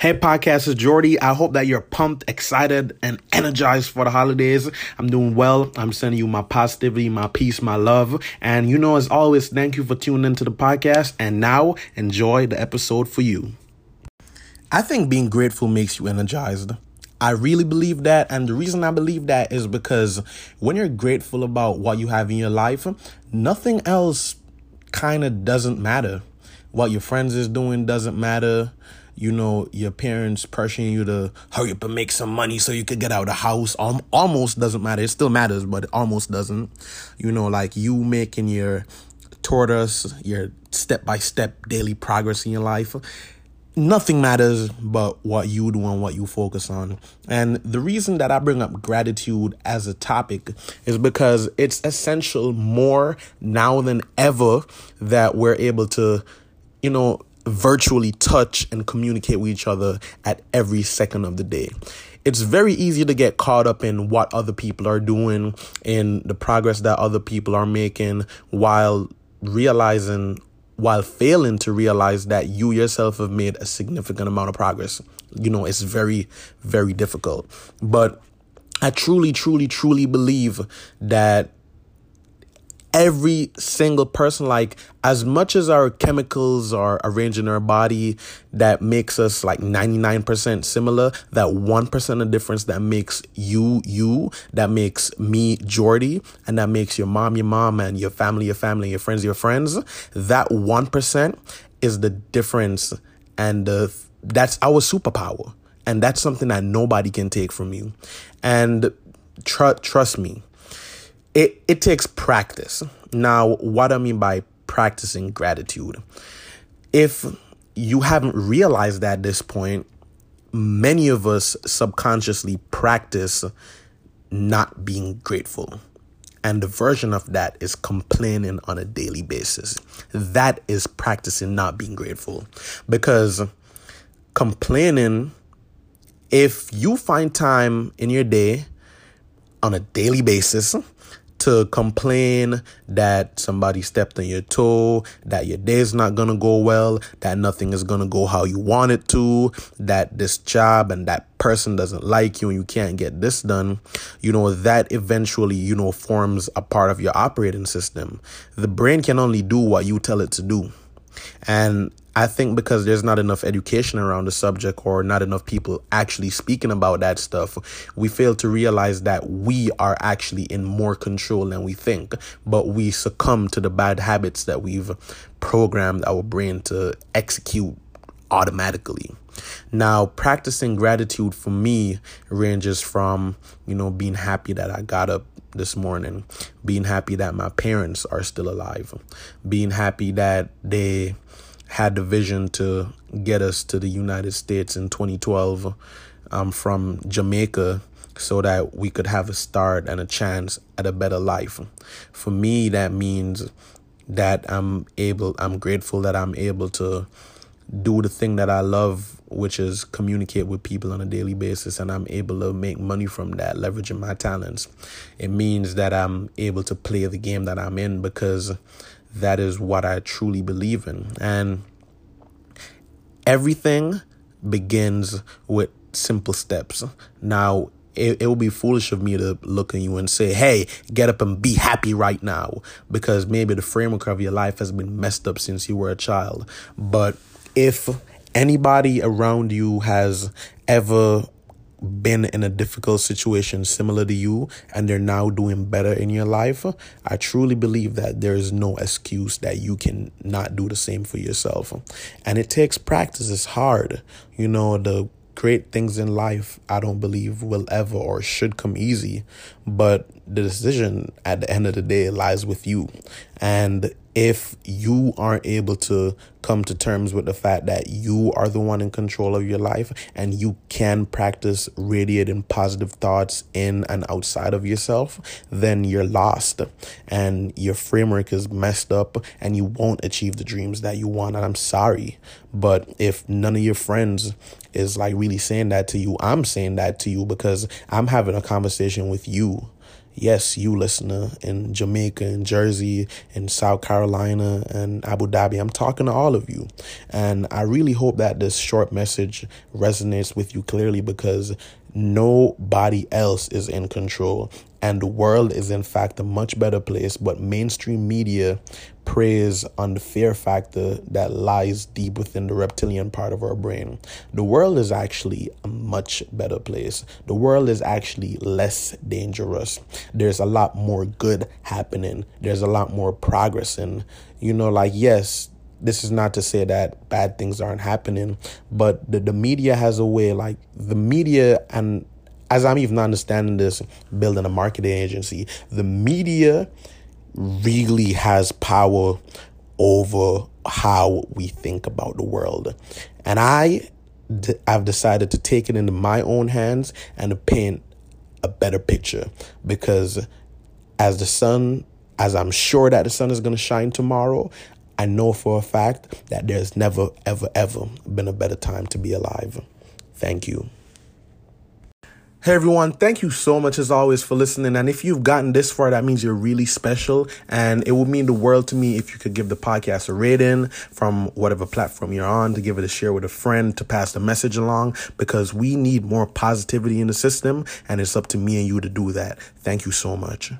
Hey, podcast is Jordy. I hope that you're pumped, excited, and energized for the holidays. I'm doing well. I'm sending you my positivity, my peace, my love. And you know, as always, thank you for tuning into the podcast. And now, enjoy the episode for you. I think being grateful makes you energized. I really believe that. And the reason I believe that is because when you're grateful about what you have in your life, nothing else kind of doesn't matter. What your friends is doing doesn't matter. You know, your parents pressuring you to hurry up and make some money so you could get out of the house almost doesn't matter. It still matters, but it almost doesn't. You know, like you making your tortoise, your step-by-step daily progress in your life. Nothing matters but what you do and what you focus on. And the reason that I bring up gratitude as a topic is because it's essential more now than ever that we're able to, you know, virtually touch and communicate with each other at every second of the day. It's very easy to get caught up in what other people are doing and the progress that other people are making while failing to realize that you yourself have made a significant amount of progress. You know, it's very, very difficult. But I truly, truly, truly believe that every single person, like as much as our chemicals are arranged in our body that makes us like 99% similar, that 1% of difference that makes you, that makes me Jordy, and that makes your mom, and your family, your friends, that 1% is the difference. And that's our superpower. And that's something that nobody can take from you. And trust me. It takes practice. Now, what I mean by practicing gratitude, if you haven't realized that at this point, many of us subconsciously practice not being grateful. And the version of that is complaining on a daily basis. That is practicing not being grateful, because complaining, if you find time in your day on a daily basis to complain that somebody stepped on your toe, that your day is not going to go well, that nothing is going to go how you want it to, that this job and that person doesn't like you and you can't get this done, you know, that eventually, you know, forms a part of your operating system. The brain can only do what you tell it to do. And I think because there's not enough education around the subject, or not enough people actually speaking about that stuff, we fail to realize that we are actually in more control than we think. But we succumb to the bad habits that we've programmed our brain to execute automatically. Now, practicing gratitude for me ranges from, you know, being happy that I got up this morning, being happy that my parents are still alive, being happy that they had the vision to get us to the United States in 2012 from Jamaica so that we could have a start and a chance at a better life. For me, that means that I'm grateful that I'm able to do the thing that I love, which is communicate with people on a daily basis, and I'm able to make money from that, leveraging my talents. It means that I'm able to play the game that I'm in, because that is what I truly believe in. And everything begins with simple steps. Now, it would be foolish of me to look at you and say, hey, get up and be happy right now, because maybe the framework of your life has been messed up since you were a child. But if anybody around you has ever been in a difficult situation similar to you, and they're now doing better in your life, I truly believe that there is no excuse that you can not do the same for yourself. And it takes practice. It's hard. You know, the great things in life, I don't believe will ever or should come easy. But the decision at the end of the day lies with you. And if you aren't able to come to terms with the fact that you are the one in control of your life, and you can practice radiating positive thoughts in and outside of yourself, then you're lost and your framework is messed up and you won't achieve the dreams that you want. And I'm sorry, but if none of your friends is like really saying that to you, I'm saying that to you because I'm having a conversation with you. yes, you listener in Jamaica and Jersey and South Carolina and Abu Dhabi, I'm talking to all of you. And I really hope that this short message resonates with you clearly, because nobody else is in control. And the world is, in fact, a much better place. But mainstream media preys on the fear factor that lies deep within the reptilian part of our brain. The world is actually a much better place. The world is actually less dangerous. There's a lot more good happening. There's a lot more progress. And, yes, this is not to say that bad things aren't happening. But the media has a way, the media, and as I'm even understanding this, building a marketing agency, the media really has power over how we think about the world. And I've decided to take it into my own hands and to paint a better picture. Because as I'm sure that the sun is going to shine tomorrow, I know for a fact that there's never, ever, ever been a better time to be alive. Thank you. Hey everyone, thank you so much as always for listening, and if you've gotten this far, that means you're really special, and it would mean the world to me if you could give the podcast a rating from whatever platform you're on, to give it a share with a friend, to pass the message along, because we need more positivity in the system, and it's up to me and you to do that. Thank you so much.